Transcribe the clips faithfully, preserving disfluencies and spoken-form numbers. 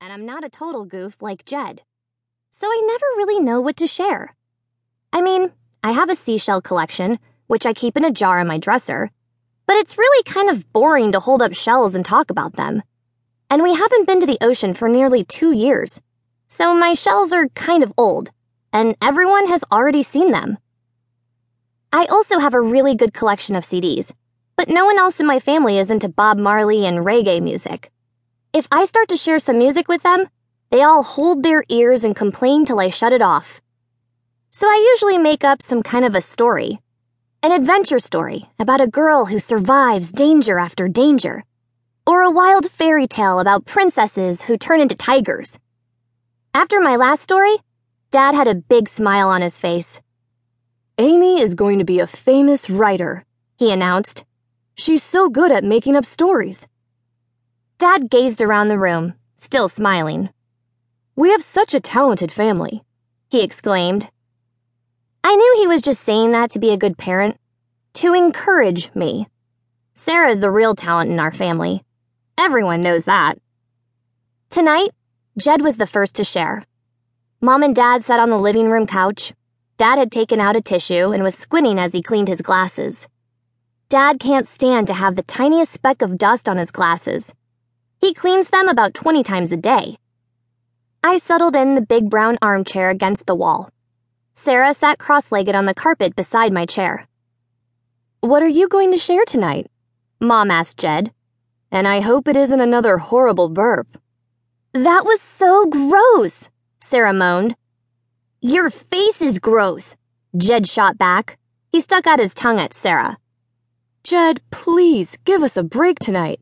and I'm not a total goof like Jed. So I never really know what to share. I mean, I have a seashell collection, which I keep in a jar in my dresser, but it's really kind of boring to hold up shells and talk about them. And we haven't been to the ocean for nearly two years, so my shells are kind of old, and everyone has already seen them. I also have a really good collection of C Ds, but no one else in my family is into Bob Marley and reggae music. If I start to share some music with them, they all hold their ears and complain till I shut it off. So I usually make up some kind of a story, an adventure story about a girl who survives danger after danger, or a wild fairy tale about princesses who turn into tigers. After my last story, Dad had a big smile on his face. "Amy is going to be a famous writer," he announced. "She's so good at making up stories." Dad gazed around the room, still smiling. "We have such a talented family," he exclaimed. I knew he was just saying that to be a good parent, to encourage me. Sarah's the real talent in our family. Everyone knows that. Tonight, Jed was the first to share. Mom and Dad sat on the living room couch. Dad had taken out a tissue and was squinting as he cleaned his glasses. Dad can't stand to have the tiniest speck of dust on his glasses. He cleans them about twenty times a day. I settled in the big brown armchair against the wall. Sarah sat cross-legged on the carpet beside my chair. "What are you going to share tonight?" Mom asked Jed. "And I hope it isn't another horrible burp." "That was so gross," Sarah moaned. "Your face is gross," Jed shot back. He stuck out his tongue at Sarah. "Jed, please give us a break tonight,"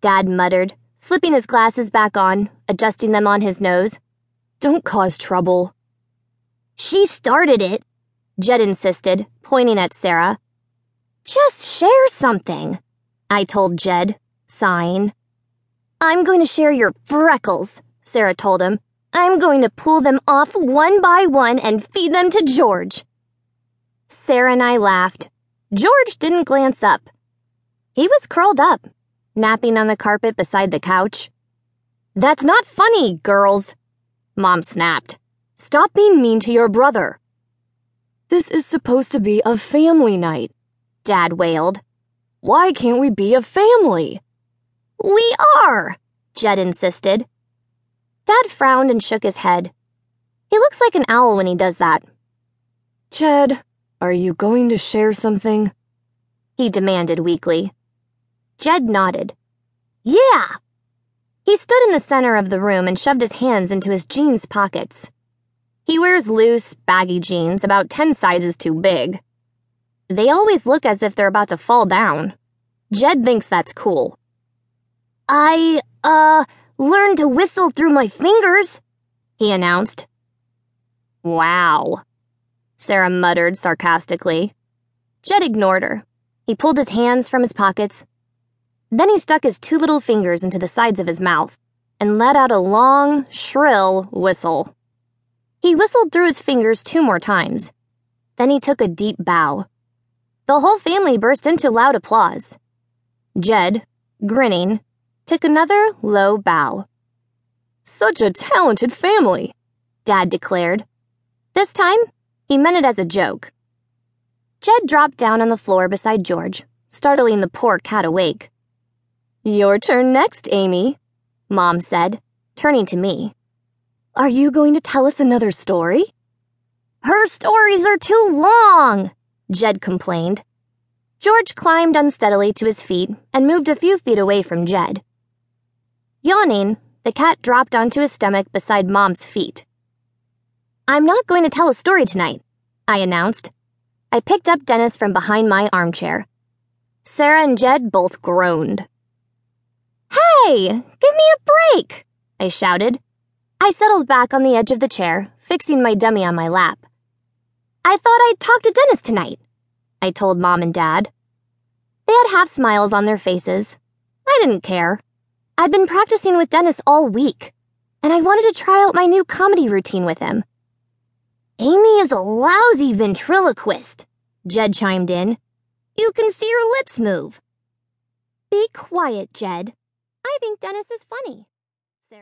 Dad muttered, slipping his glasses back on, adjusting them on his nose. "Don't cause trouble." "She started it," Jed insisted, pointing at Sarah. "Just share something," I told Jed, sighing. "I'm going to share your freckles," Sarah told him. "I'm going to pull them off one by one and feed them to George." Sarah and I laughed. George didn't glance up. He was curled up, napping on the carpet beside the couch. "That's not funny, girls," Mom snapped. "Stop being mean to your brother." "This is supposed to be a family night," Dad wailed. "Why can't we be a family?" "We are," Jed insisted. Dad frowned and shook his head. He looks like an owl when he does that. "Jed, are you going to share something?" he demanded weakly. Jed nodded. "Yeah." He stood in the center of the room and shoved his hands into his jeans pockets. He wears loose, baggy jeans about ten sizes too big. They always look as if they're about to fall down. Jed thinks that's cool. "I, uh, learned to whistle through my fingers," he announced. "Wow," Sarah muttered sarcastically. Jed ignored her. He pulled his hands from his pockets. Then he stuck his two little fingers into the sides of his mouth and let out a long, shrill whistle. He whistled through his fingers two more times. Then he took a deep bow. The whole family burst into loud applause. Jed, grinning, took another low bow. "Such a talented family," Dad declared. This time, he meant it as a joke. Jed dropped down on the floor beside George, startling the poor cat awake. "Your turn next, Amy," Mom said, turning to me. "Are you going to tell us another story?" "Her stories are too long," Jed complained. George climbed unsteadily to his feet and moved a few feet away from Jed. Yawning, the cat dropped onto his stomach beside Mom's feet. "I'm not going to tell a story tonight," I announced. I picked up Dennis from behind my armchair. Sarah and Jed both groaned. "Hey, give me a break," I shouted. I settled back on the edge of the chair, fixing my dummy on my lap. "I thought I'd talk to Dennis tonight," I told Mom and Dad. They had half-smiles on their faces. I didn't care. I'd been practicing with Dennis all week, and I wanted to try out my new comedy routine with him. "Amy is a lousy ventriloquist," Jed chimed in. "You can see her lips move." "Be quiet, Jed. I think Dennis is funny."